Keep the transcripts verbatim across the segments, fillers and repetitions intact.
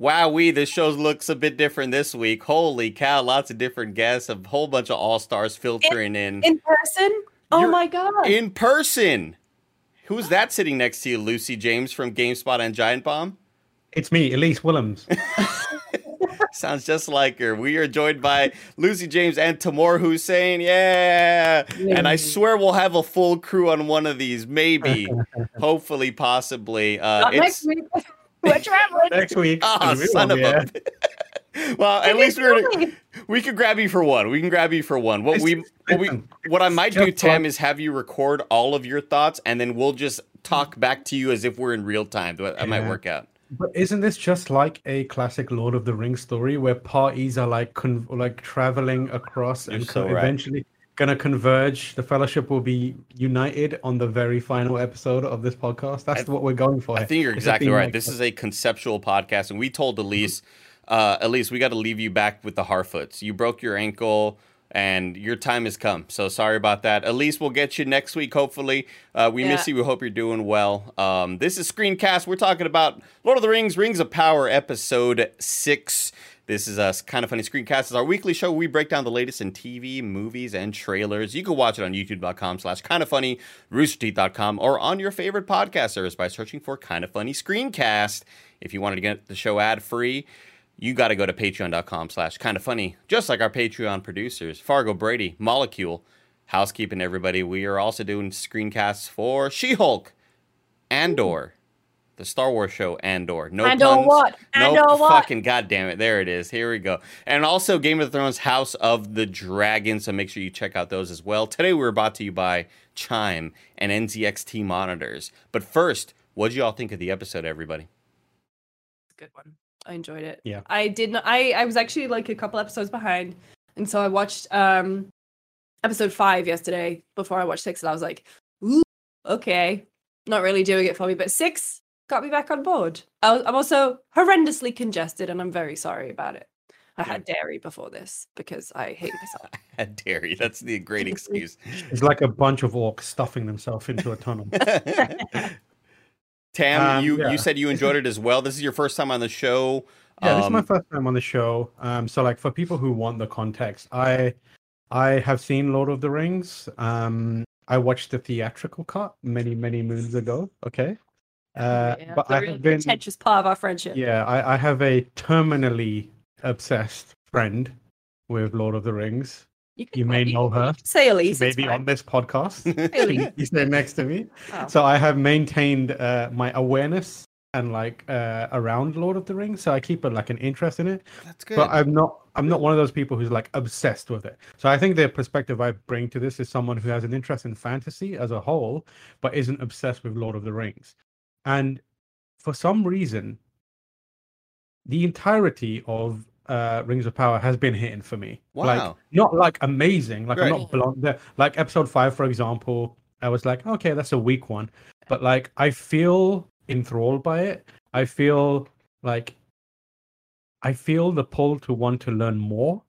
Wowee, this show looks a bit different this week. Holy cow, lots of different guests, a whole bunch of all-stars filtering in. In, in person? Oh You're my God. In person! Who's that sitting next to you, Lucy James from GameSpot and Giant Bomb? It's me, Elise Willems. Sounds just like her. We are joined by Lucy James and Tamoor Hussein. Yeah. yeah. And I swear we'll have a full crew on one of these. Maybe. Hopefully, possibly. Uh, Not it's... next week. We're traveling next week. Oh, we son of yeah. a. Well, at least we're we could grab you for one. We can grab you for one. What we what we what I might do, Tam, is have you record all of your thoughts, and then we'll just talk back to you as if we're in real time. That yeah. might work out. But isn't this just like a classic Lord of the Rings story where parties are like con- like traveling across You're and so co- right. eventually going to converge? The Fellowship will be united on the very final episode of this podcast. That's I, what we're going for. I think you're exactly right. Like this that. is a conceptual podcast. And we told Elise, mm-hmm. uh, Elise, we got to leave you back with the Harfoots. You broke your ankle and your time has come. So sorry about that. Elise, we'll get you next week, hopefully. Uh, we yeah. miss you. We hope you're doing well. Um, this is Screencast. We're talking about Lord of the Rings, Rings of Power, Episode six. This is us, Kind of Funny Screencast. It's our weekly show where we break down the latest in T V, movies, and trailers. You can watch it on youtube.com slash kind of funny, rooster teeth dot com, or on your favorite podcast service by searching for Kind of Funny Screencast. If you wanted to get the show ad-free, you got to go to patreon.com slash kind of funny, just like our Patreon producers, Fargo Brady, Molecule, Housekeeping, everybody. We are also doing screencasts for She-Hulk, Andor. The Star Wars show, Andor. No Andor puns. What? Andor no what? Fucking goddamn it. There it is. Here we go. And also Game of Thrones, House of the Dragon. So make sure you check out those as well. Today we're brought to you by Chime and N Z X T monitors. But first, what did you all think of the episode, everybody? It's a good one. I enjoyed it. Yeah. I did not. I, I was actually like a couple episodes behind, and so I watched um, episode five yesterday before I watched six, and I was like, ooh, okay, not really doing it for me, but six got me back on board. I was, I'm also horrendously congested, and I'm very sorry about it. I yeah. had dairy before this because I hate myself. I had dairy. That's the great excuse. It's like a bunch of orcs stuffing themselves into a tunnel. Tam, um, you, yeah. you said you enjoyed it as well. This is your first time on the show. Yeah, um, this is my first time on the show. Um, so, like, for people who want the context, I I have seen Lord of the Rings. Um, I watched the theatrical cut many, many moons ago. Okay. Uh, yeah, but I really have been contentious part of our friendship. Yeah, I, I have a terminally obsessed friend with Lord of the Rings. You, you may know her. Say Elise. Maybe on this podcast. You sit next to me. Oh. So I have maintained uh, my awareness and like uh, around Lord of the Rings. So I keep a, like an interest in it. That's good. But I'm not. I'm not one of those people who's like obsessed with it. So I think the perspective I bring to this is someone who has an interest in fantasy as a whole, but isn't obsessed with Lord of the Rings. And for some reason, the entirety of uh, Rings of Power has been hitting for me. Wow. Like, not like amazing. Like, right. I'm not blunt. Like, episode five, for example, I was like, okay, that's a weak one. But, like, I feel enthralled by it. I feel like I feel the pull to want to learn more.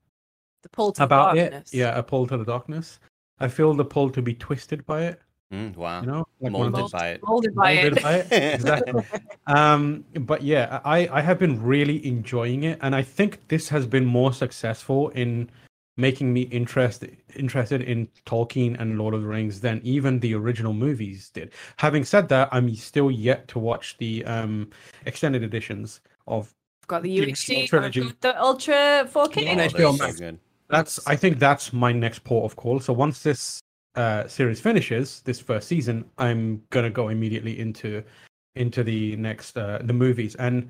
The pull to about the darkness. It. Yeah, a pull to the darkness. I feel the pull to be twisted by it. Mm, wow. You know, like molded, molded by it. Molded by molded it. By it. Exactly. um, but yeah, I, I have been really enjoying it. And I think this has been more successful in making me interest, interested in Tolkien and Lord of the Rings than even the original movies did. Having said that, I'm still yet to watch the um, extended editions of I've got the U H D, trilogy. I've got the Ultra four K. Yeah, oh, that's, so that's, I think that's my next port of call. So once this Uh, series finishes this first season, I'm gonna go immediately into into the next uh, the movies, and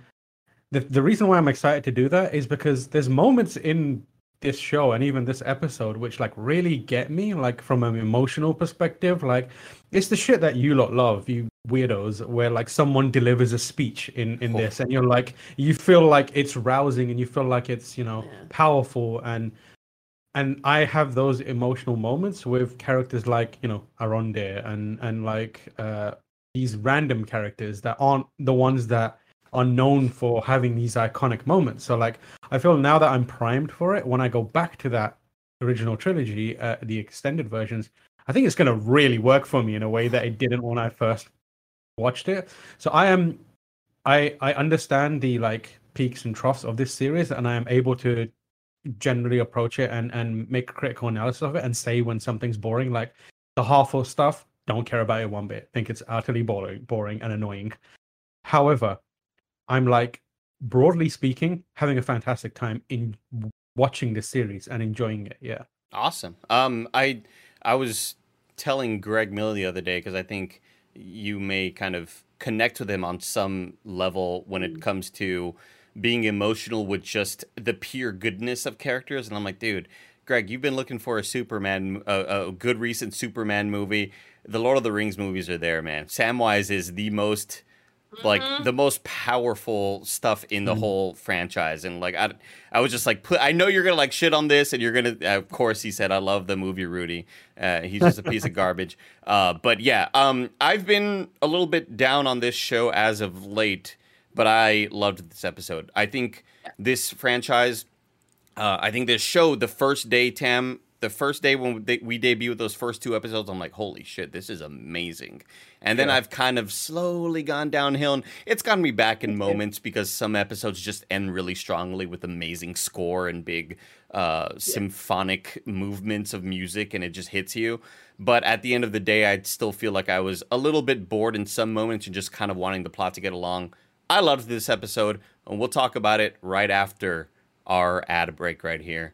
the the reason why I'm excited to do that is because there's moments in this show and even this episode, which like really get me, like from an emotional perspective. Like it's the shit that you lot love, you weirdos, where like someone delivers a speech in in oh. this, and you're like, you feel like it's rousing, and you feel like it's, you know, yeah. powerful, and and I have those emotional moments with characters like, you know, Arondir and and like uh these random characters that aren't the ones that are known for having these iconic moments. So like I feel now that I'm primed for it, when I go back to that original trilogy, uh, the extended versions, I think it's going to really work for me in a way that it didn't when I first watched it. So I am, I I understand the like peaks and troughs of this series, and I am able to generally approach it and and make a critical analysis of it and say when something's boring. Like the half-full stuff, don't care about it one bit. Think it's utterly boring, boring and annoying. However, I'm like, broadly speaking, having a fantastic time in watching this series and enjoying it. Yeah. Awesome. Um, I I was telling Greg Miller the other day, because I think you may kind of connect with him on some level when it comes to being emotional with just the pure goodness of characters. And I'm like, dude, Greg, you've been looking for a Superman, a, a good recent Superman movie. The Lord of the Rings movies are there, man. Samwise is the most... like the most powerful stuff in the mm-hmm. whole franchise, and like I, I was just like, put, I know you're gonna like shit on this, and you're gonna. Of course, he said, "I love the movie Rudy." Uh, he's just a piece of garbage. Uh, but yeah, um, I've been a little bit down on this show as of late, but I loved this episode. I think this franchise, uh, I think this show, the first day, Tam. The first day when we debuted those first two episodes, I'm like, holy shit, this is amazing. And yeah. then I've kind of slowly gone downhill, and it's gotten me back in moments because some episodes just end really strongly with amazing score and big uh, yeah. symphonic movements of music, and it just hits you. But at the end of the day, I still feel like I was a little bit bored in some moments and just kind of wanting the plot to get along. I loved this episode, and we'll talk about it right after our ad break right here.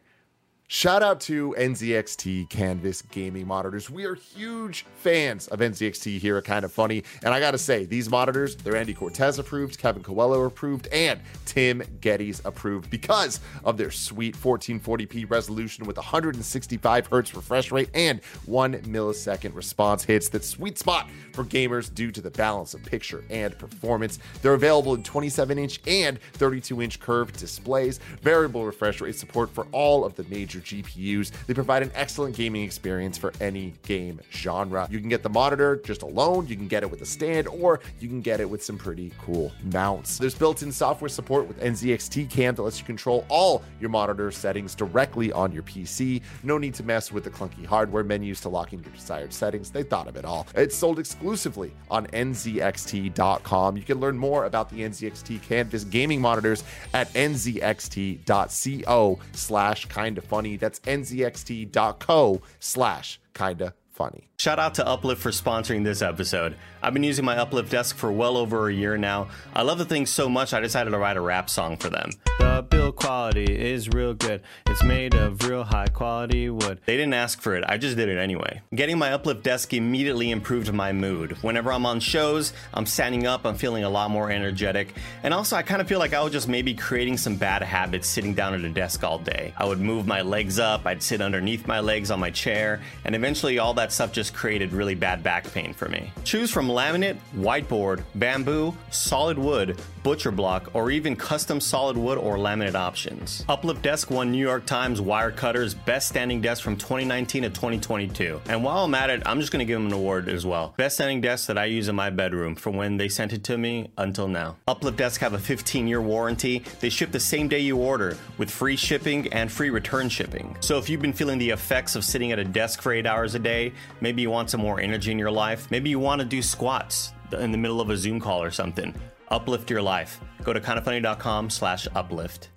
Shout out to N Z X T Canvas Gaming Monitors. We are huge fans of N Z X T here at Kind of Funny. And I got to say, these monitors, they're Andy Cortez approved, Kevin Coelho approved, and Tim Geddes approved because of their sweet fourteen forty p resolution with one hundred sixty-five hertz refresh rate and one millisecond response hits. That sweet spot for gamers due to the balance of picture and performance. They're available in twenty-seven inch and thirty-two inch curved displays, variable refresh rate support for all of the major G P Us. They provide an excellent gaming experience for any game genre. You can get the monitor just alone, you can get it with a stand, or you can get it with some pretty cool mounts. There's built-in software support with N Z X T Cam that lets you control all your monitor settings directly on your P C. No need to mess with the clunky hardware menus to lock in your desired settings. They thought of it all. It's sold exclusively on N Z X T dot com. You can learn more about the N Z X T Canvas gaming monitors at N Z X T dot co slash kind of funny. That's N Z X T dot co slash kinda funny. Shout out to Uplift for sponsoring this episode. I've been using my Uplift desk for well over a year now. I love the thing so much I decided to write a rap song for them. The build quality is real good. It's made of real high quality wood. They didn't ask for it, I just did it anyway. Getting my Uplift desk immediately improved my mood. Whenever I'm on shows, I'm standing up, I'm feeling a lot more energetic. And also I kind of feel like I was just maybe creating some bad habits sitting down at a desk all day. I would move my legs up, I'd sit underneath my legs on my chair, and eventually all that stuff just created really bad back pain for me. Choose from laminate, whiteboard, bamboo, solid wood, butcher block, or even custom solid wood or laminate options. Uplift Desk won New York Times Wirecutter's Best Standing Desk from twenty nineteen to twenty twenty-two. And while I'm at it, I'm just going to give them an award as well. Best Standing Desk that I use in my bedroom from when they sent it to me until now. Uplift Desk have a fifteen year warranty. They ship the same day you order with free shipping and free return shipping. So if you've been feeling the effects of sitting at a desk for eight hours a day, maybe Maybe you want some more energy in your life. Maybe you want to do squats in the middle of a Zoom call or something. Uplift your life. Go to kind of funny dot com slash uplift.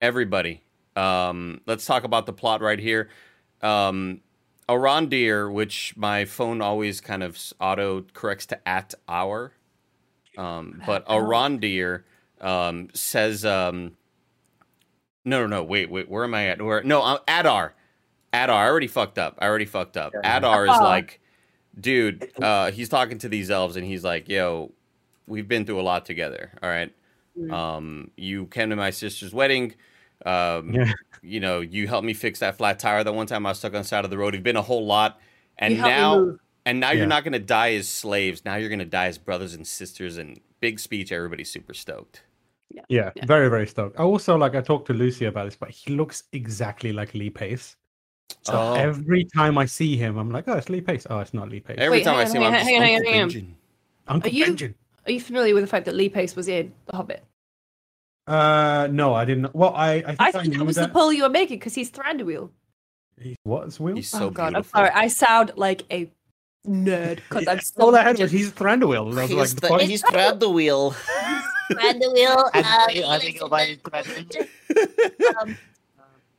Everybody, um, let's talk about the plot right here. Um, Arondir, which my phone always kind of auto-corrects to at hour. Um, but Arondir um, says... Um, no, no, no, wait, wait. Where am I at? Where? No, I'm Adar. Adar, I already fucked up. I already fucked up. Adar is like, dude, uh, he's talking to these elves, and he's like, yo, we've been through a lot together, all right? Um, you came to my sister's wedding. Um, yeah. You know, you helped me fix that flat tire that one time I was stuck on the side of the road. You've been a whole lot. And you now and now yeah. you're not going to die as slaves. Now you're going to die as brothers and sisters. And big speech. Everybody's super stoked. Yeah. Yeah, yeah, very, very stoked. I also, like, I talked to Lucy about this, but he looks exactly like Lee Pace. So oh. every time I see him, I'm like, oh, it's Lee Pace. Oh, it's not Lee Pace. Every Wait, time on, I see hang him, hang I'm on, just, hang Uncle Benjen. Uncle Benjen. Are you familiar with the fact that Lee Pace was in The Hobbit? Uh, no, I didn't. Well, I I think, I think I that was that. the poll you were making, because he's Thranduil. He's what's Will? He's so oh, God, beautiful. I'm sorry. I sound like a nerd, because I'm so... All I had was, he's Thranduil. He's, like, the, the he's Thranduil. Thranduil. I think he'll buy Thranduil.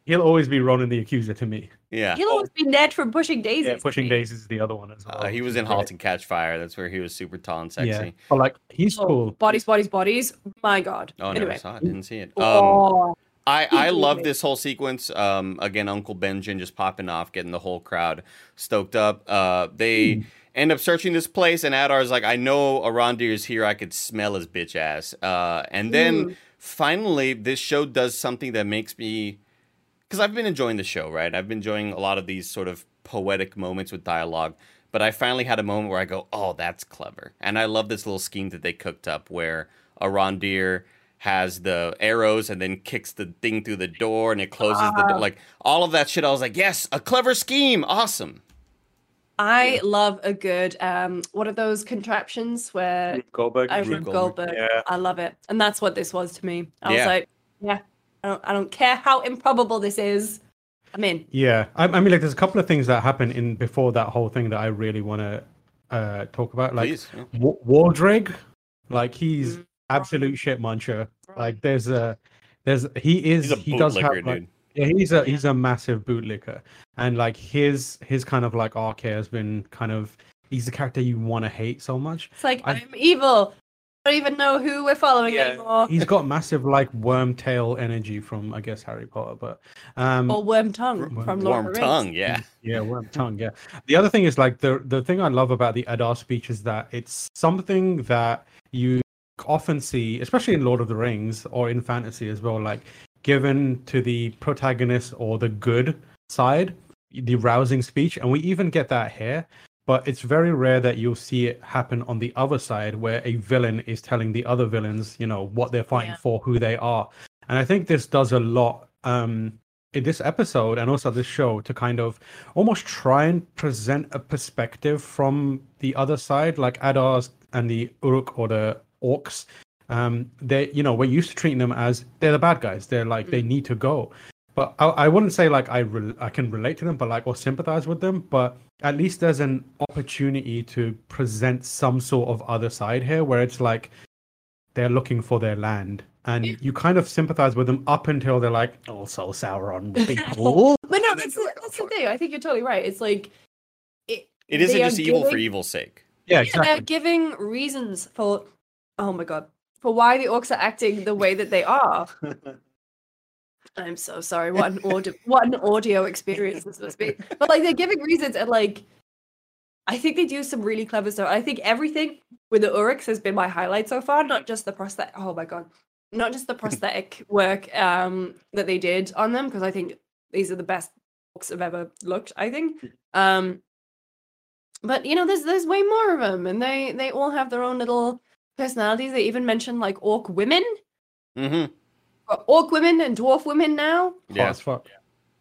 He'll always be Ron in the Accuser to me. Yeah. He'll always be Ned from Pushing Daisies. Yeah, Pushing Daisies is the other one as well. Uh, he was in Halt and Catch Fire. That's where he was super tall and sexy. Yeah. But like, he's oh, cool. Bodies, bodies, bodies. My God. Oh, anyway. no, I saw it. Didn't see it. Um, oh, I, I love this whole sequence. Um, again, Uncle Benjen just popping off, getting the whole crowd stoked up. Uh, they mm. end up searching this place, and Adar's like, I know Arondir is here. I could smell his bitch ass. Uh, and then mm. finally, this show does something that makes me... Because I've been enjoying the show, right? I've been enjoying a lot of these sort of poetic moments with dialogue. But I finally had a moment where I go, oh, that's clever. And I love this little scheme that they cooked up where Arondir has the arrows and then kicks the thing through the door and it closes uh, the door. Like, all of that shit, I was like, yes, a clever scheme. Awesome. I yeah. love a good, um, what are those contraptions where... Rube Goldberg. I, Rube Goldberg. Goldberg. Yeah. I love it. And that's what this was to me. I yeah. was like, yeah. I don't, I don't care how improbable this is. I'm in. Yeah. I, I mean, like, there's a couple of things that happen in before that whole thing that I really want to uh, talk about. Like, w- Waldreg, like, he's mm-hmm. absolute shit muncher. Like, there's a, there's, he is, he does have, dude. Like, yeah, he's a, he's a massive bootlicker. And, like, his, his kind of, like, arc here has been kind of, he's the character you want to hate so much. It's like, I, I'm evil. I don't even know who we're following yeah. anymore. He's got massive, like, wormtail energy from, I guess, Harry Potter, but um, or Wormtongue worm, from Lord of the Rings. Wormtongue, yeah, yeah, Wormtongue, yeah. The other thing is, like, the the thing I love about the Adar speech is that it's something that you often see, especially in Lord of the Rings or in fantasy as well, like given to the protagonist or the good side, the rousing speech, and we even get that here. But it's very rare that you'll see it happen on the other side where a villain is telling the other villains, you know, what they're fighting yeah. for, who they are. And I think this does a lot um, in this episode and also this show to kind of almost try and present a perspective from the other side, like Adars and the Uruk or the Orcs. Um, they, you know, we're used to treating them as they're the bad guys. They're like, mm-hmm. they need to go. But I, I wouldn't say like I re- I can relate to them, but like or sympathize with them. But at least there's an opportunity to present some sort of other side here, where it's like they're looking for their land, and yeah. you kind of sympathize with them up until they're like, "Oh, so Sauron people." But no, that's the, that's the thing. I think you're totally right. It's like it. It isn't just evil giving, for evil's sake. Yeah, exactly. They're giving reasons for. Oh my God, for why the orcs are acting the way that they are. I'm so sorry. What an audio, what an audio experience this must be. But like they're giving reasons, and like I think they do some really clever stuff. I think everything with the Uruks has been my highlight so far. Not just the prosthetic. Oh my God, not just the prosthetic work um, that they did on them, because I think these are the best orcs I've ever looked. I think, um, but you know, there's there's way more of them, and they they all have their own little personalities. They even mention like orc women. Mm-hmm. Orc women and dwarf women now. Yeah, as fuck.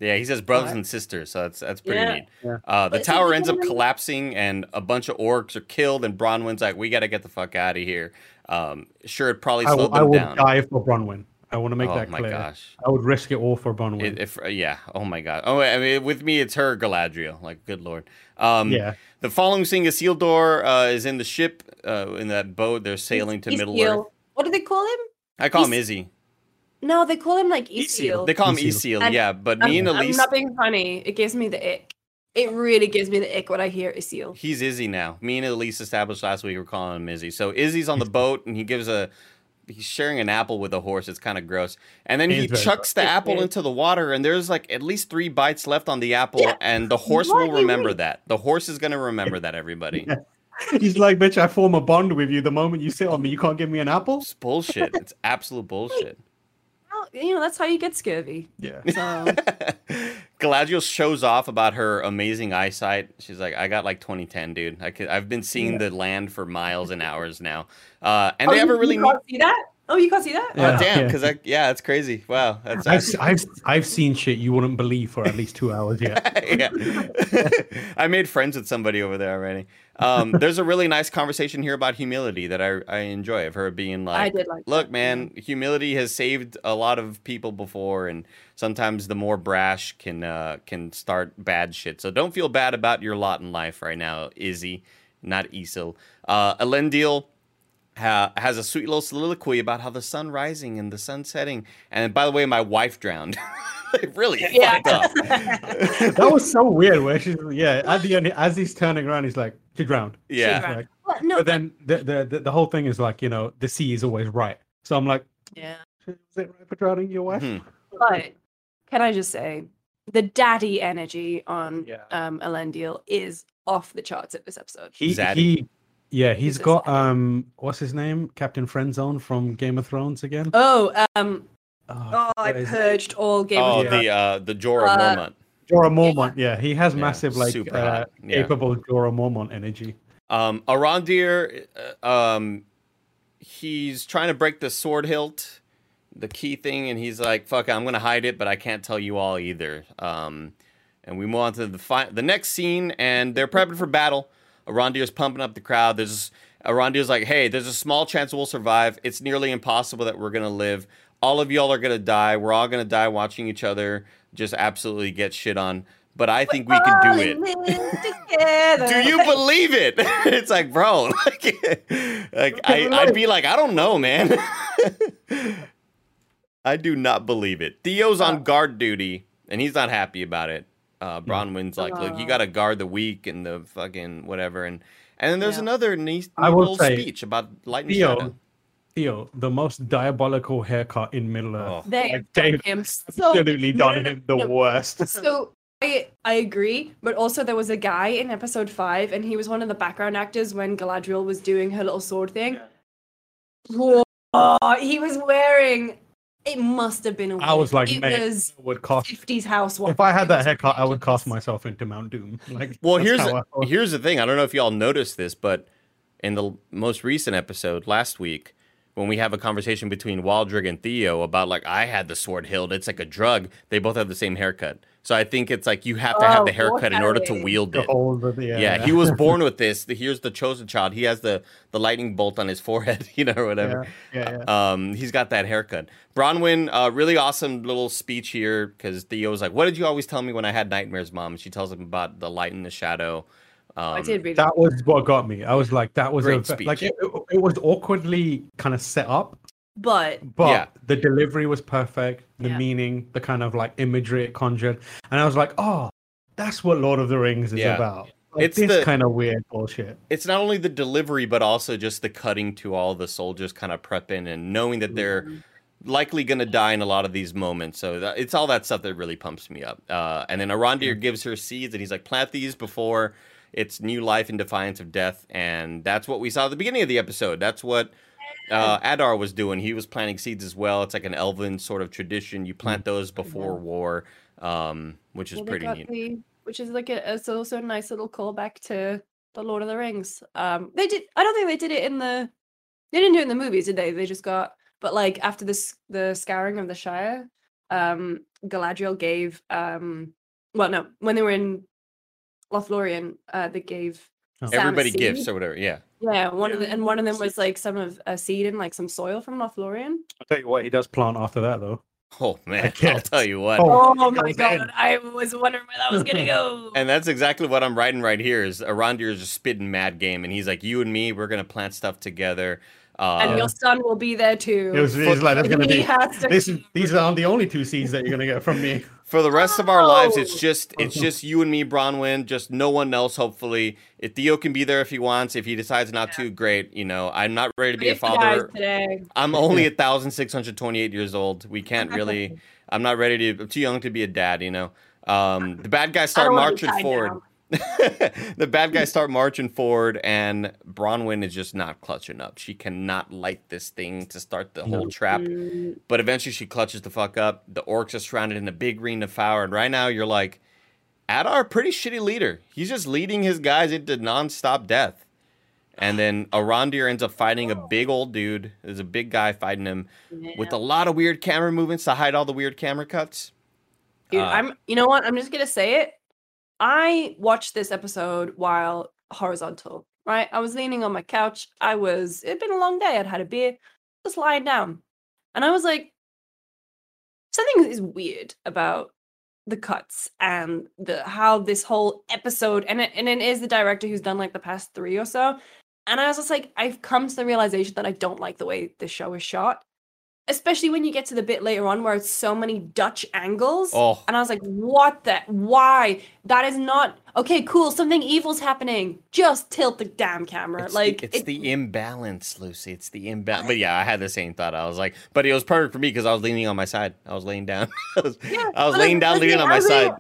Yeah, he says brothers right. and sisters, so that's that's pretty yeah. neat. Yeah. Uh, the but tower ends up really... collapsing, and a bunch of orcs are killed. And Bronwyn's like, "We got to get the fuck out of here." Um, sure, it probably slowed I, them I down. I would die for Bronwyn. I want to make oh, that clear. Oh my gosh, I would risk it all for Bronwyn. It, if, yeah. Oh my God. Oh, I mean, with me, it's her Galadriel. Like, good Lord. Um, yeah. The following scene, Isildur uh, is in the ship uh, in that boat. They're sailing to Is- Middle Earth. What do they call him? I call Is- him Izzy. No, they call him like Isil. They call him Isil, yeah. But I'm, me and Elise, I'm not being funny. It gives me the ick. It really gives me the ick when I hear Isil. He's Izzy now. Me and Elise established last week we're calling him Izzy. So Izzy's on the boat, and he gives a. He's sharing an apple with a horse. It's kind of gross. And then he chucks the apple into the water, and there's like at least three bites left on the apple, yeah. and the horse what will remember that. The horse is going to remember that. Everybody. Yeah. He's like, bitch, I form a bond with you. The moment you sit on me, you can't give me an apple. It's bullshit. It's absolute bullshit. you know, that's how you get scurvy. Yeah. So. Galadriel shows off about her amazing eyesight. She's like, I got like twenty ten, dude. I could, I've been seeing yeah. the land for miles and hours now. Uh, and oh, they ever really you can't see that? Oh, you can't see that? Yeah. Oh, damn, because yeah. yeah, that's crazy. Wow. That's, I've, I've, I've seen shit you wouldn't believe for at least two hours yet. yeah. I made friends with somebody over there already. Um, there's a really nice conversation here about humility that I, I enjoy, of her being like, I did like look, that. man, humility has saved a lot of people before, and sometimes the more brash can, uh, can start bad shit. So don't feel bad about your lot in life right now, Izzy, not Isil. Uh, Elendil Ha, has a sweet little soliloquy about how the sun rising and the sun setting. And by the way, my wife drowned. It really yeah. fucked up. That was so weird. Where she's yeah, at the end, as he's turning around, he's like, she drowned. Yeah. She drowned. Like, what? No, but then the, the the the whole thing is like, you know, the sea is always right. So I'm like, yeah, is it right for drowning your wife? Hmm. But can I just say, the daddy energy on yeah. um, Elendil is off the charts at this episode. He. he Yeah, he's got um, what's his name, Captain Friendzone from Game of Thrones again. Oh, um, oh, I purged all Game of Thrones. Oh, the uh, the Jorah uh, Mormont. Jorah Mormont, yeah, he has yeah, massive like uh, yeah. capable Jorah Mormont energy. Um, Arondir, uh, um, he's trying to break the sword hilt, the key thing, and he's like, "Fuck, I'm gonna hide it, but I can't tell you all either." Um, and we move on to the fi- the next scene, and they're prepping for battle. Arondir's pumping up the crowd. There's Arondir's like, hey, there's a small chance we'll survive. It's nearly impossible that we're going to live. All of y'all are going to die. We're all going to die watching each other just absolutely get shit on. But I think we're we can do it. Do you believe it? It's like, bro, like, like I, I'd be like, I don't know, man. I do not believe it. Theo's on guard duty, and he's not happy about it. Uh, Bronwyn's like, look, you got to guard the weak and the fucking whatever. And and then there's yeah. another nice little say, speech about lightning Theo, shadow. Theo, the most diabolical haircut in Middle Earth. Oh. They like, done him absolutely so, done him the no, worst. So I, I agree. But also there was a guy in episode five, and he was one of the background actors when Galadriel was doing her little sword thing. Yeah. Oh, he was wearing... It must have been a I was like, it man, was I would cost fifties housewife. If I had that haircut, I would cast myself into Mount Doom. Like, well, here's a, here's the thing. I don't know if y'all noticed this, but in the most recent episode last week, when we have a conversation between Waldreg and Theo about like, I had the sword hilt, it's like a drug. They both have the same haircut. So I think it's like you have to have oh, the haircut in order to wield it. The, yeah. yeah, he was born with this. Here's the chosen child. He has the, the lightning bolt on his forehead, you know, or whatever. Yeah, yeah, yeah. Um, he's got that haircut. Bronwyn, uh, really awesome little speech here because Theo was like, what did you always tell me when I had nightmares, Mom? And she tells him about the light and the shadow. Um, I did read that. That was what got me. I was like, that was a, speech. Like it, it was awkwardly kind of set up. But, but yeah. the delivery was perfect, the yeah. meaning, the kind of like imagery it conjured. And I was like, oh, that's what Lord of the Rings is yeah. about. Like, it's this the, kind of weird bullshit. It's not only the delivery, but also just the cutting to all the soldiers kind of prepping and knowing that they're mm-hmm. likely going to die in a lot of these moments. So that, it's all that stuff that really pumps me up. Uh, and then Arondir yeah. gives her seeds and he's like, plant these before it's new life in defiance of death. And that's what we saw at the beginning of the episode. That's what... Uh, Adar was doing. He was planting seeds as well. It's like an elven sort of tradition. You plant those before yeah. war, um, which is well, pretty neat. The, which is like a, it's also a nice little callback to the Lord of the Rings. Um, they did. I don't think they did it in the. They didn't do it in the movies, did they? They just got. But like after this, the scouring of the Shire, um, Galadriel gave. Um, well, no, when they were in Lothlorien, uh, they gave. Oh. Everybody gives or whatever, yeah. Yeah, one yeah. of the, and one of them was like some of a seed and like some soil from Lothlorien. I'll tell you what, he does plant after that though. Oh man, I'll tell you what. Oh, oh my god, in. I was wondering where that was gonna go. And that's exactly what I'm writing right here. Is Arondir is just spitting mad game, and he's like, "You and me, we're gonna plant stuff together." Uh, and your son will be there too. It was, it was like that's gonna be. To... This, these are the only two seeds that you're gonna get from me. For the rest oh. of our lives, it's just it's just you and me, Bronwyn. Just no one else. Hopefully, if Theo can be there if he wants. If he decides not yeah. to, great. You know, I'm not ready to be a father. I'm only a thousand six hundred twenty-eight years old. We can't really. I'm not ready to. I'm too young to be a dad. You know, um, the bad guys start marching forward. Down. The bad guys start marching forward, and Bronwyn is just not clutching up. She cannot light this thing to start the whole no. trap. But eventually she clutches the fuck up. The orcs are surrounded in a big ring of fire. And right now you're like, Adar, pretty shitty leader. He's just leading his guys into nonstop death. And then Arondir ends up fighting a big old dude. There's a big guy fighting him yeah. with a lot of weird camera movements to hide all the weird camera cuts. Dude, uh, I'm, you know what? I'm just going to say it. I watched this episode while horizontal, right? I was leaning on my couch. I was, it'd been a long day. I'd had a beer, just lying down. And I was like, something is weird about the cuts and the how this whole episode, and it, and it is the director who's done like the past three or so. And I was just like, I've come to the realization that I don't like the way the show is shot. Especially when you get to the bit later on where it's so many Dutch angles. Oh. And I was like, what the? Why? That is not... Okay, cool. Something evil's happening. Just tilt the damn camera. It's like the, It's it, the imbalance, Lucy. It's the imbalance. But yeah, I had the same thought. I was like... But it was perfect for me because I was leaning on my side. I was laying down. I was, yeah, I was like, leaning down, leaning like, on my side.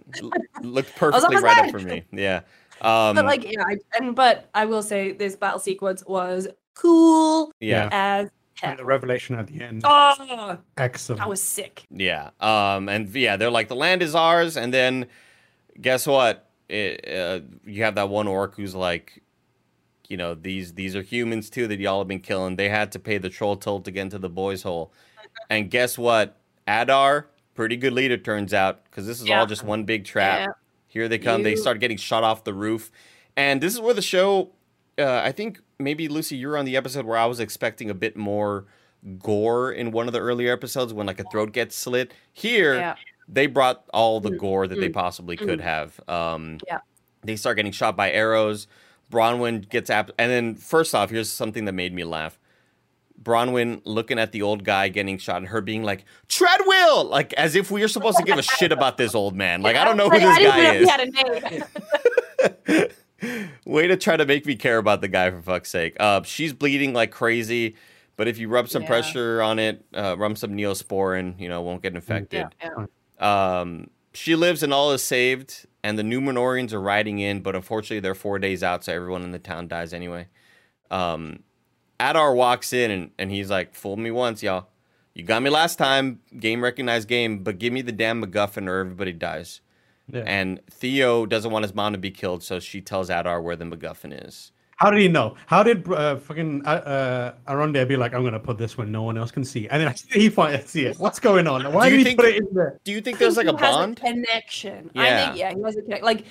Looked perfectly right side. up for me. Yeah. Um, but like, yeah. I, and, but I will say this battle sequence was cool yeah. as... And the revelation at the end. Oh, excellent. I was sick. Yeah. Um. And yeah, they're like, the land is ours. And then guess what? It, uh, you have that one orc who's like, you know, these these are humans, too, that y'all have been killing. They had to pay the troll toll to get into the boys' hole. And guess what? Adar, pretty good leader, turns out, because this is yeah. all just one big trap. Yeah. Here they come. You... They start getting shot off the roof. And this is where the show, uh, I think... Maybe, Lucy, you were on the episode where I was expecting a bit more gore in one of the earlier episodes when, like, a throat gets slit. Here, yeah. they brought all the gore that mm-hmm. they possibly mm-hmm. could have. Um, yeah. They start getting shot by arrows. Bronwyn gets... Ab- and then, first off, here's something that made me laugh. Bronwyn looking at the old guy getting shot and her being like, Thranduil! Like, as if we are supposed to give a shit about this old man. Like, I don't know who this guy is. I didn't know if he had a name. Way to try to make me care about the guy, for fuck's sake. Uh, she's bleeding like crazy, but if you rub some yeah. pressure on it, uh, rub some Neosporin, you know, won't get infected. Yeah, yeah. Um, she lives and all is saved, and the Numenorians are riding in, but unfortunately they're four days out, so everyone in the town dies anyway. Um, Adar walks in, and, and he's like, fooled me once, y'all. You got me last time, game recognized game, but give me the damn MacGuffin or everybody dies. Yeah. And Theo doesn't want his mom to be killed, so she tells Adar where the MacGuffin is. How did he know? How did uh, fucking uh, uh, Arondir be like, I'm going to put this where no one else can see? And then I see, he finally see it. What's going on? Why do you did think, he put it in there? Do you think there's like a bond? He has a connection. Yeah. I think, yeah, he has a connection. Like,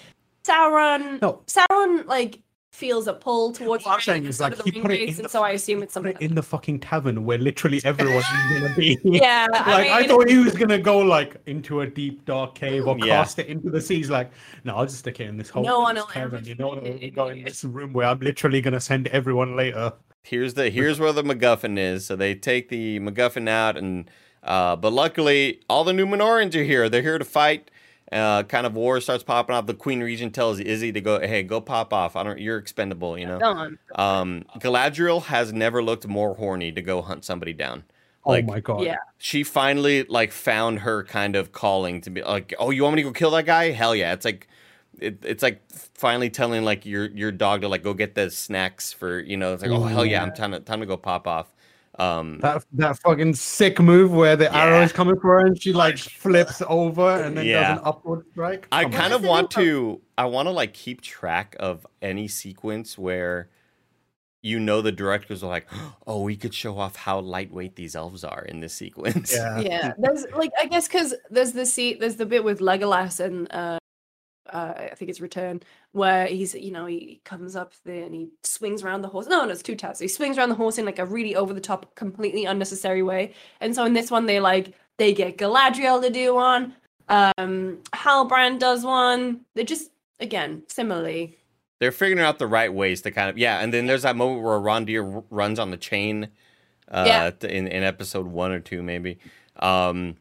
Sauron, no. Sauron, like, feels a pull towards what I'm saying is like he put it in the, so I assume it's something in the fucking tavern where literally everyone is gonna be. Yeah, like I, mean, I thought he was gonna go like into a deep dark cave or yeah. cast it into the seas. Like, no, I'll just stick it in this whole no tavern. You know, go in this room where I'm literally gonna send everyone later. Here's the here's where the MacGuffin is. So they take the MacGuffin out, and uh, but luckily all the Numenorians are here. They're here to fight. Uh, kind of war starts popping off. The Queen Regent tells Izzy to go, hey, go pop off. I don't. You're expendable, you know. Um, Galadriel has never looked more horny to go hunt somebody down. Like, oh my god! Yeah. She finally like found her kind of calling to be like, oh, you want me to go kill that guy? Hell yeah! It's like, it, it's like finally telling like your your dog to like go get the snacks for you know. It's like, oh hell yeah, I'm time to time to go pop off. Um, that that fucking sick move where the yeah. arrow is coming for her and she like flips over and then yeah. does an upward strike. Come I kind on. of want to, I want to like keep track of any sequence where you know the directors are like, oh, we could show off how lightweight these elves are in this sequence. Yeah, yeah. There's like I guess because there's the seat, there's the bit with Legolas and uh, uh, I think it's Return where he's, you know, he comes up there and he swings around the horse. No, no, it's two taps. He swings around the horse in like a really over the top, completely unnecessary way. And so in this one, they like, they get Galadriel to do one. Um, Halbrand does one. They're just, again, similarly. They're figuring out the right ways to kind of, yeah. And then there's that moment where Arondir r- runs on the chain uh, yeah. in, in episode one or two, maybe. Um,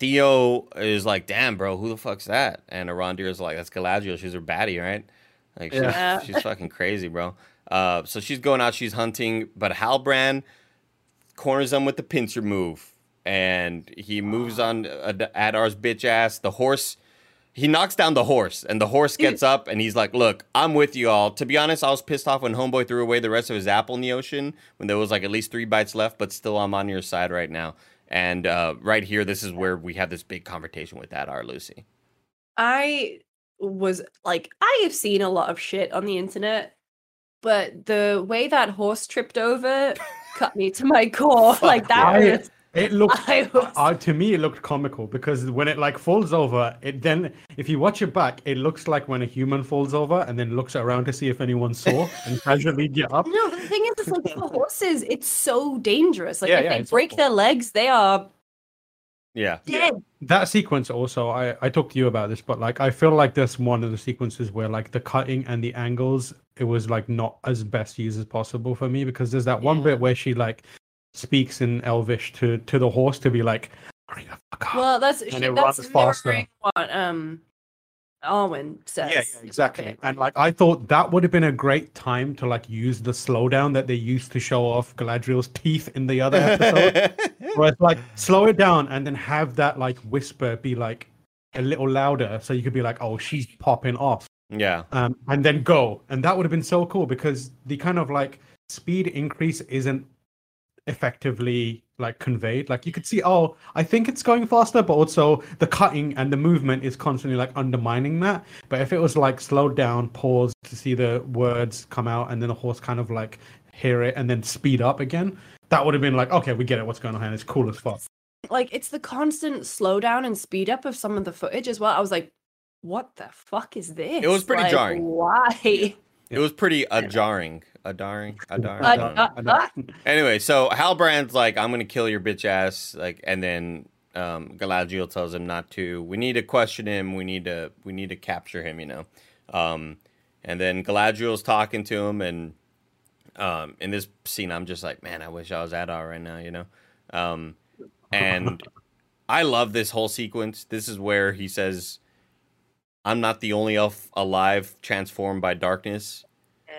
Theo is like, damn, bro, who the fuck's that? And Arondir is like, that's Galadriel. She's her baddie, right? Like, she's, yeah. she's fucking crazy, bro. Uh, so she's going out. She's hunting. But Halbrand corners them with the pincer move. And he moves on Adar's bitch ass. The horse He knocks down the horse, and the horse gets up, and he's like, look, I'm with you all. To be honest, I was pissed off when Homeboy threw away the rest of his apple in the ocean when there was, like, at least three bites left, but still I'm on your side right now. And uh, right here, this is where we have this big conversation with Adar, Lucy. I was, like, I have seen a lot of shit on the internet, but the way that horse tripped over cut me to my core. Fuck, like, that right? was... It looked, uh, to me, it looked comical because when it like falls over, it then, if you watch it back, it looks like when a human falls over and then looks around to see if anyone saw and casually get up. No, the thing is, it's like for horses, it's so dangerous. Like yeah, if yeah, they break awful. their legs, they are yeah. dead. That sequence also, I, I talked to you about this, but like I feel like that's one of the sequences where like the cutting and the angles, it was like not as best used as possible for me because there's that one yeah. bit where she like, speaks in Elvish to to the horse to be like, hurry the fuck up. Well, that's and it that's runs faster. What um, Arwen says. Yeah, yeah exactly. Okay. And like, I thought that would have been a great time to like use the slowdown that they used to show off Galadriel's teeth in the other episode, where it's like slow it down and then have that like whisper be like a little louder, so you could be like, oh, she's popping off. Yeah. Um, and then go, and that would have been so cool because the kind of like speed increase isn't effectively like conveyed. Like you could see, oh, I think it's going faster, but also the cutting and the movement is constantly like undermining that. But if it was like slowed down, paused to see the words come out, and then the horse kind of like hear it and then speed up again, that would have been like, okay, we get it, what's going on here, it's cool as fuck. Like it's the constant slowdown and speed up of some of the footage as well. I was like, what the fuck is this? It was pretty like, jarring. Why? It was pretty uh, jarring. Adaring, Adar, Adar, Adar. Anyway, so Halbrand's like, I'm gonna kill your bitch ass, like, and then um, Galadriel tells him not to. We need to question him. We need to, we need to capture him, you know. Um, and then Galadriel's talking to him, and um, in this scene, I'm just like, man, I wish I was Adar right now, you know. Um, and I love this whole sequence. This is where he says, "I'm not the only elf alive transformed by darkness."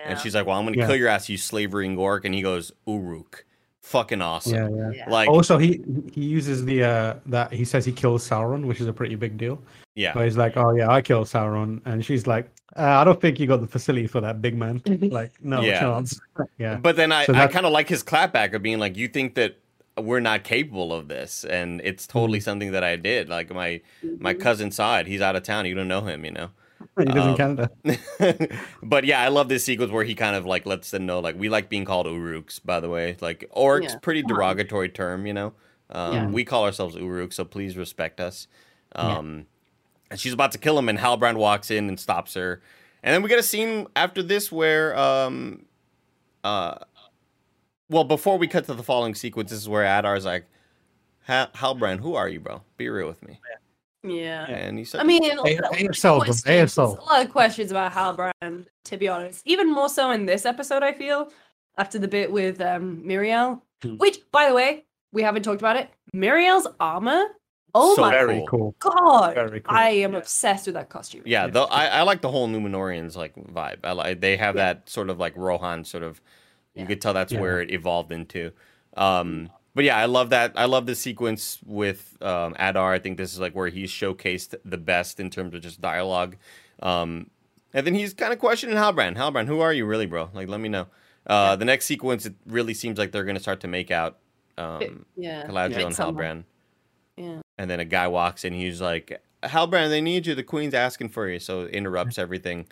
And she's like, well, I'm going to yeah. kill your ass, you slavering orc. And he goes, Uruk. Fucking awesome. Yeah, yeah. Yeah. Like, also, he he uses the, uh, that he says he kills Sauron, which is a pretty big deal. Yeah. But he's like, oh, yeah, I killed Sauron. And she's like, uh, I don't think you got the facility for that, big man. Like, no yeah. chance. Yeah. But then I, so I kind of like his clapback of being like, you think that we're not capable of this. And it's totally mm-hmm. something that I did. Like, my, my cousin saw it. He's out of town. You don't know him, you know? He lives um, in Canada. But yeah, I love this sequence where he kind of like lets them know, like, we like being called Uruks, by the way. Like, orc's yeah. pretty derogatory term, you know. Um, yeah. We call ourselves Uruk, so please respect us. Um, yeah. And she's about to kill him, and Halbrand walks in and stops her. And then we get a scene after this where, um, uh, well, before we cut to the following sequence, this is where Adar's like, Hal- Halbrand, who are you, bro? Be real with me. Yeah. Yeah, and he said, I mean, a, a, a, soul, a, a, soul. a lot of questions about Halbrand, to be honest. Even more so in this episode, I feel, after the bit with um, Muriel. Hmm. Which, by the way, we haven't talked about it. Muriel's armor. Oh so my very cool. god! Very cool. I am yeah. obsessed with that costume. Yeah, though I, I like the whole Numenorians like vibe. I like they have yeah. that sort of like Rohan sort of. You yeah. could tell that's yeah. where it evolved into. Um, But yeah, I love that. I love this sequence with um, Adar. I think this is like where he's showcased the best in terms of just dialogue. Um, and then he's kind of questioning Halbrand. Halbrand, who are you really, bro? Like, let me know. Uh, the next sequence, it really seems like they're going to start to make out um, yeah. Galadriel yeah, and Halbrand. Yeah. And then a guy walks in. He's like, Halbrand, they need you. The queen's asking for you. So it interrupts everything.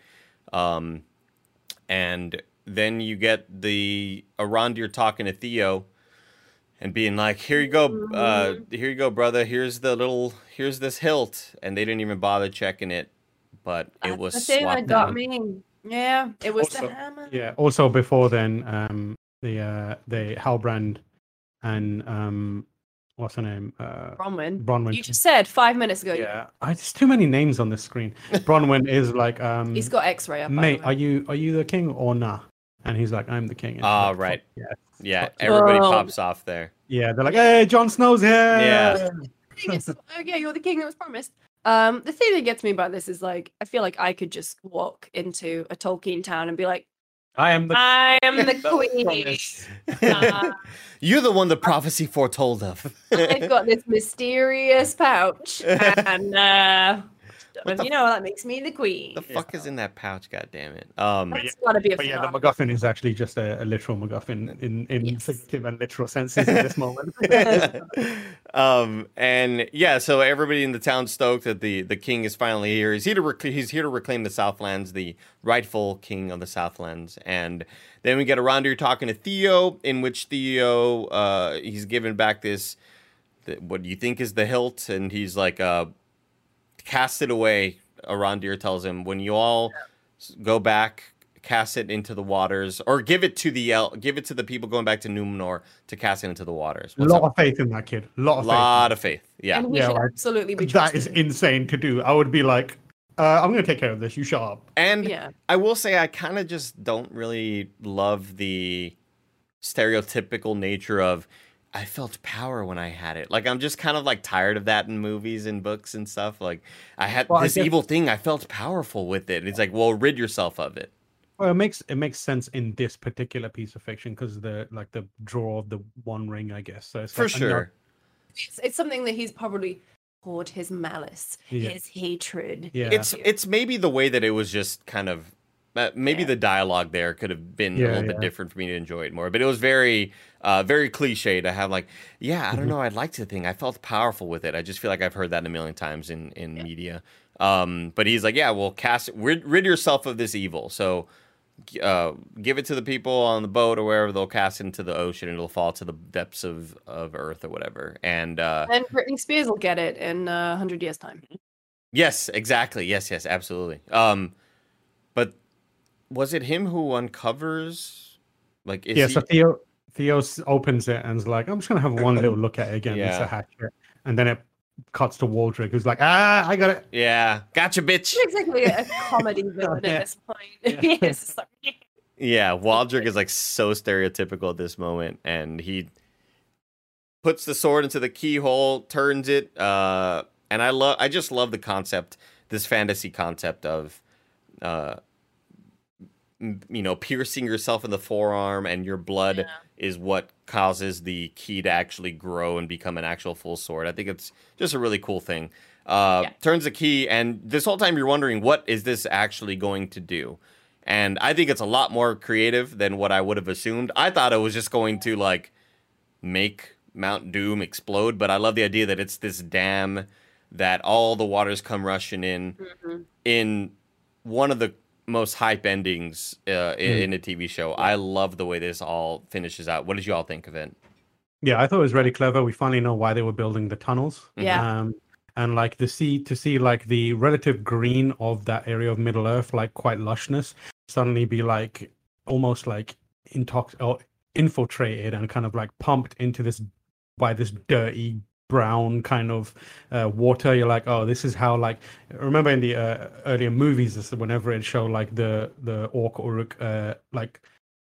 Um, and then you get the Arondir talking to Theo. And being like, here you go, uh, here you go, brother. Here's the little, here's this hilt, and they didn't even bother checking it, but it was. That's the thing that got me. Yeah, it was also, the hammer. Yeah. Also, before then, um, the uh, the Halbrand and um, what's her name? Uh, Bronwyn. Bronwyn. You just said five minutes ago. Yeah, I, there's too many names on this screen. Bronwyn is like. Um, He's got X-ray up. Mate, are you are you the king or nah? And he's like, I'm the king. Ah, oh, right. Yeah. yeah, everybody pops off there. Yeah, they're like, hey, Jon Snow's here. Yeah. Oh, yeah, you're the king that was promised. Um, the thing that gets me about this is, like, I feel like I could just walk into a Tolkien town and be like, I am the, I am the queen. Uh, You're the one the prophecy foretold of. I've got this mysterious pouch. And uh, But you know, that makes me the queen. The fuck yeah. is in that pouch, goddammit. Um, but yeah, gotta be a but yeah, the MacGuffin is actually just a, a literal MacGuffin in, in yes. figurative and literal senses in this moment. um, and yeah, so everybody in the town stoked that the, the king is finally here. He's here, to rec- he's here to reclaim the Southlands, the rightful king of the Southlands. And then we get Arondir talking to Theo, in which Theo, uh, he's given back this, the, what you think is the hilt, and he's like, uh, cast it away, Arondir tells him. When you all yeah. go back, cast it into the waters, or give it to the El- give it to the people going back to Numenor to cast it into the waters. What's lot up? Of faith in that kid. Lot of lot faith. of faith. Yeah, and we yeah, should like, absolutely. Be that is insane to do. I would be like, uh, I'm going to take care of this. You shut up. And yeah. I will say, I kind of just don't really love the stereotypical nature of, I felt power when I had it. Like, I'm just kind of like tired of that in movies and books and stuff. Like, I had well, this I guess, evil thing. I felt powerful with it. And it's like, well, rid yourself of it. Well, it makes it makes sense in this particular piece of fiction because the like the draw of the One Ring, I guess. So it's for like, sure, another... it's, it's something that he's probably poured his malice, yeah. his hatred. Yeah, it's it's maybe the way that it was just kind of. Uh, maybe yeah. the dialogue there could have been yeah, a little yeah. bit different for me to enjoy it more. But it was very, uh, very cliche to have like, yeah, I don't know. I'd like to think I felt powerful with it. I just feel like I've heard that a million times in, in yeah. media. Um, but he's like, yeah, well, cast rid, rid yourself of this evil. So uh, give it to the people on the boat or wherever. They'll cast it into the ocean and it'll fall to the depths of, of Earth or whatever. And uh, and Britney Spears will get it in uh, one hundred years' time. Yes, exactly. Yes, yes, absolutely. Um, but was it him who uncovers? Like, is yeah, he... so Theo Theo opens it and is like, I'm just going to have one little look at it again. Yeah. It's a hatchet. And then it cuts to Waldreg, who's like, ah, I got it. Yeah, gotcha, bitch. It's exactly a comedy villain yeah. at this point. Yeah, It's like... yeah, Waldreg is like so stereotypical at this moment. And he puts the sword into the keyhole, turns it. Uh, and I love, I just love the concept, this fantasy concept of... Uh, you know, piercing yourself in the forearm and your blood yeah. is what causes the key to actually grow and become an actual full sword. I think it's just a really cool thing. Uh, yeah. Turns the key, and this whole time you're wondering, what is this actually going to do? And I think it's a lot more creative than what I would have assumed. I thought it was just going to, like, make Mount Doom explode, but I love the idea that it's this dam that all the waters come rushing in. Mm-hmm. In one of the most hype endings uh, in a T V show. I love the way this all finishes out. What did you all think of it? Yeah, I thought it was really clever. We finally know why they were building the tunnels. Yeah. Um, and like the sea, to see like the relative green of that area of Middle Earth, like quite lushness, suddenly be like almost like intox- or infiltrated and kind of like pumped into this by this dirty brown kind of uh, water. You're like, oh, this is how, like, remember in the uh, earlier movies, this, whenever it showed like the the orc or uh, like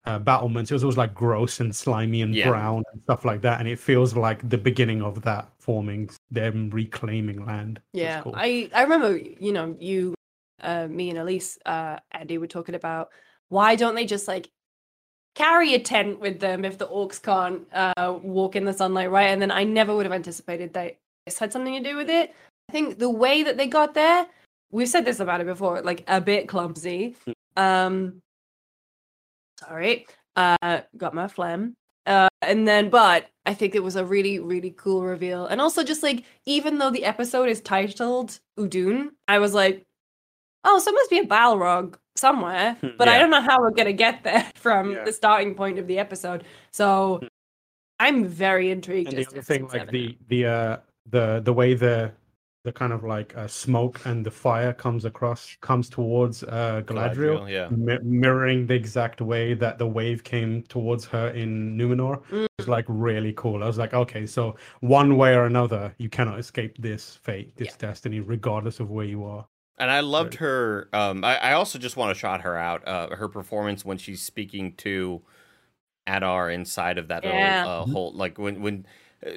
uh, battlements, it was always like gross and slimy and yeah. brown and stuff like that, and it feels like the beginning of that forming, them reclaiming land. Yeah, cool. I I remember, you know, you uh, me and Elise uh, Andy were talking about, why don't they just like carry a tent with them if the orcs can't uh, walk in the sunlight, right? And then I never would have anticipated that this had something to do with it. I think the way that they got there, we've said this about it before, like a bit clumsy. Um, sorry, uh, got my phlegm. Uh, and then, but I think it was a really, really cool reveal. And also just like, even though the episode is titled Udun, I was like, oh, so it must be a Balrog somewhere, but yeah. I don't know how we're gonna get there from yeah. the starting point of the episode. So I'm very intrigued. And the other thing, like the the uh, the the way the the kind of like uh, smoke and the fire comes across comes towards uh, Galadriel, Galadriel yeah. mi- mirroring the exact way that the wave came towards her in Numenor. Mm. It was like really cool. I was like, okay, so one way or another, you cannot escape this fate, this yeah. destiny, regardless of where you are. And I loved her. Um, I, I also just want to shout her out. Uh, her performance when she's speaking to Adar inside of that yeah. little, uh, whole, like when when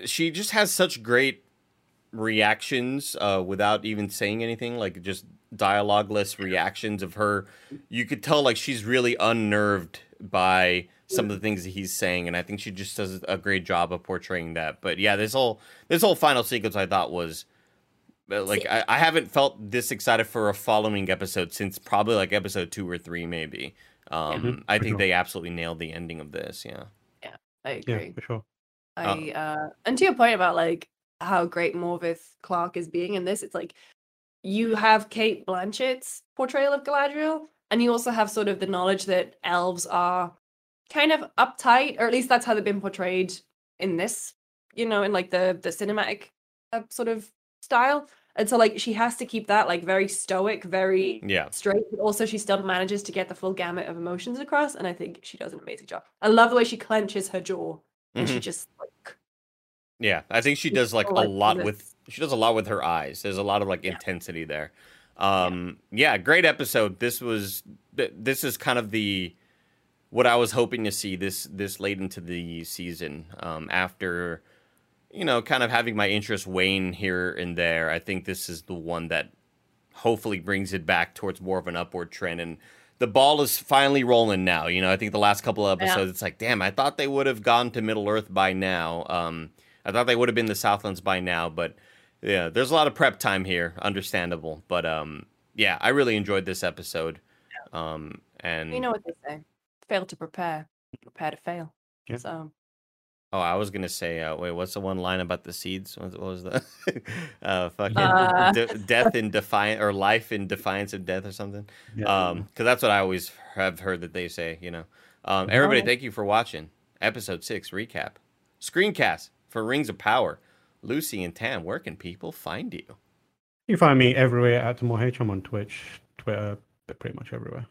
she just has such great reactions uh, without even saying anything, like just dialogue-less reactions of her. You could tell like she's really unnerved by some of the things that he's saying, and I think she just does a great job of portraying that. But yeah, this whole this whole final sequence I thought was But like, I, I haven't felt this excited for a following episode since probably like episode two or three, maybe. Um, yeah, I think sure. they absolutely nailed the ending of this. Yeah. Yeah, I agree. Yeah, for sure. I, uh, and to your point about like how great Morvith Clark is being in this, it's like you have Kate Blanchett's portrayal of Galadriel, and you also have sort of the knowledge that elves are kind of uptight, or at least that's how they've been portrayed in this, you know, in like the the cinematic uh, sort of style. And so like she has to keep that like very stoic, very yeah. straight, but also she still manages to get the full gamut of emotions across, and I think she does an amazing job. I love the way she clenches her jaw. And mm-hmm. she just like yeah I think she does like a lot with she does a lot with her eyes. There's a lot of like yeah. intensity there. um yeah. yeah great episode. This was this is kind of the what I was hoping to see this this late into the season, um after, you know, kind of having my interest wane here and there. I think this is the one that hopefully brings it back towards more of an upward trend, and the ball is finally rolling now. You know, I think the last couple of episodes, yeah. it's like, damn, I thought they would have gone to Middle Earth by now. Um, I thought they would have been the Southlands by now. But yeah, there's a lot of prep time here, understandable. But um, yeah, I really enjoyed this episode. Um, and you know what they say: fail to prepare, prepare to fail. Yeah. So. Oh, I was gonna say, uh, wait, what's the one line about the seeds? What was that? uh, fucking uh... De- death in defiance, or life in defiance of death, or something. Yeah. Um, because that's what I always have heard that they say. You know, um, everybody, right. Thank you for watching episode six recap, screencast for Rings of Power. Lucy and Tam, where can people find you? You can find me everywhere at Tamoor H. I'm on Twitch, Twitter, pretty much everywhere.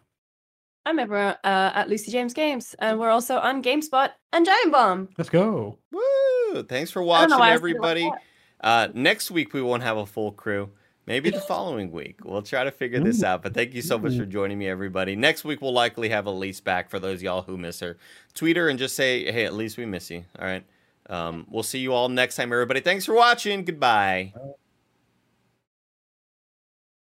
I'm everywhere uh, at Lucy James Games, and we're also on GameSpot and Giant Bomb. Let's go. Woo! Thanks for watching, everybody. Like uh, next week, we won't have a full crew. Maybe the following week. We'll try to figure this out, but thank you so much for joining me, everybody. Next week, we'll likely have Elise back for those of y'all who miss her. Tweet her and just say, hey, Elise, we miss you. All right. Um, we'll see you all next time, everybody. Thanks for watching. Goodbye.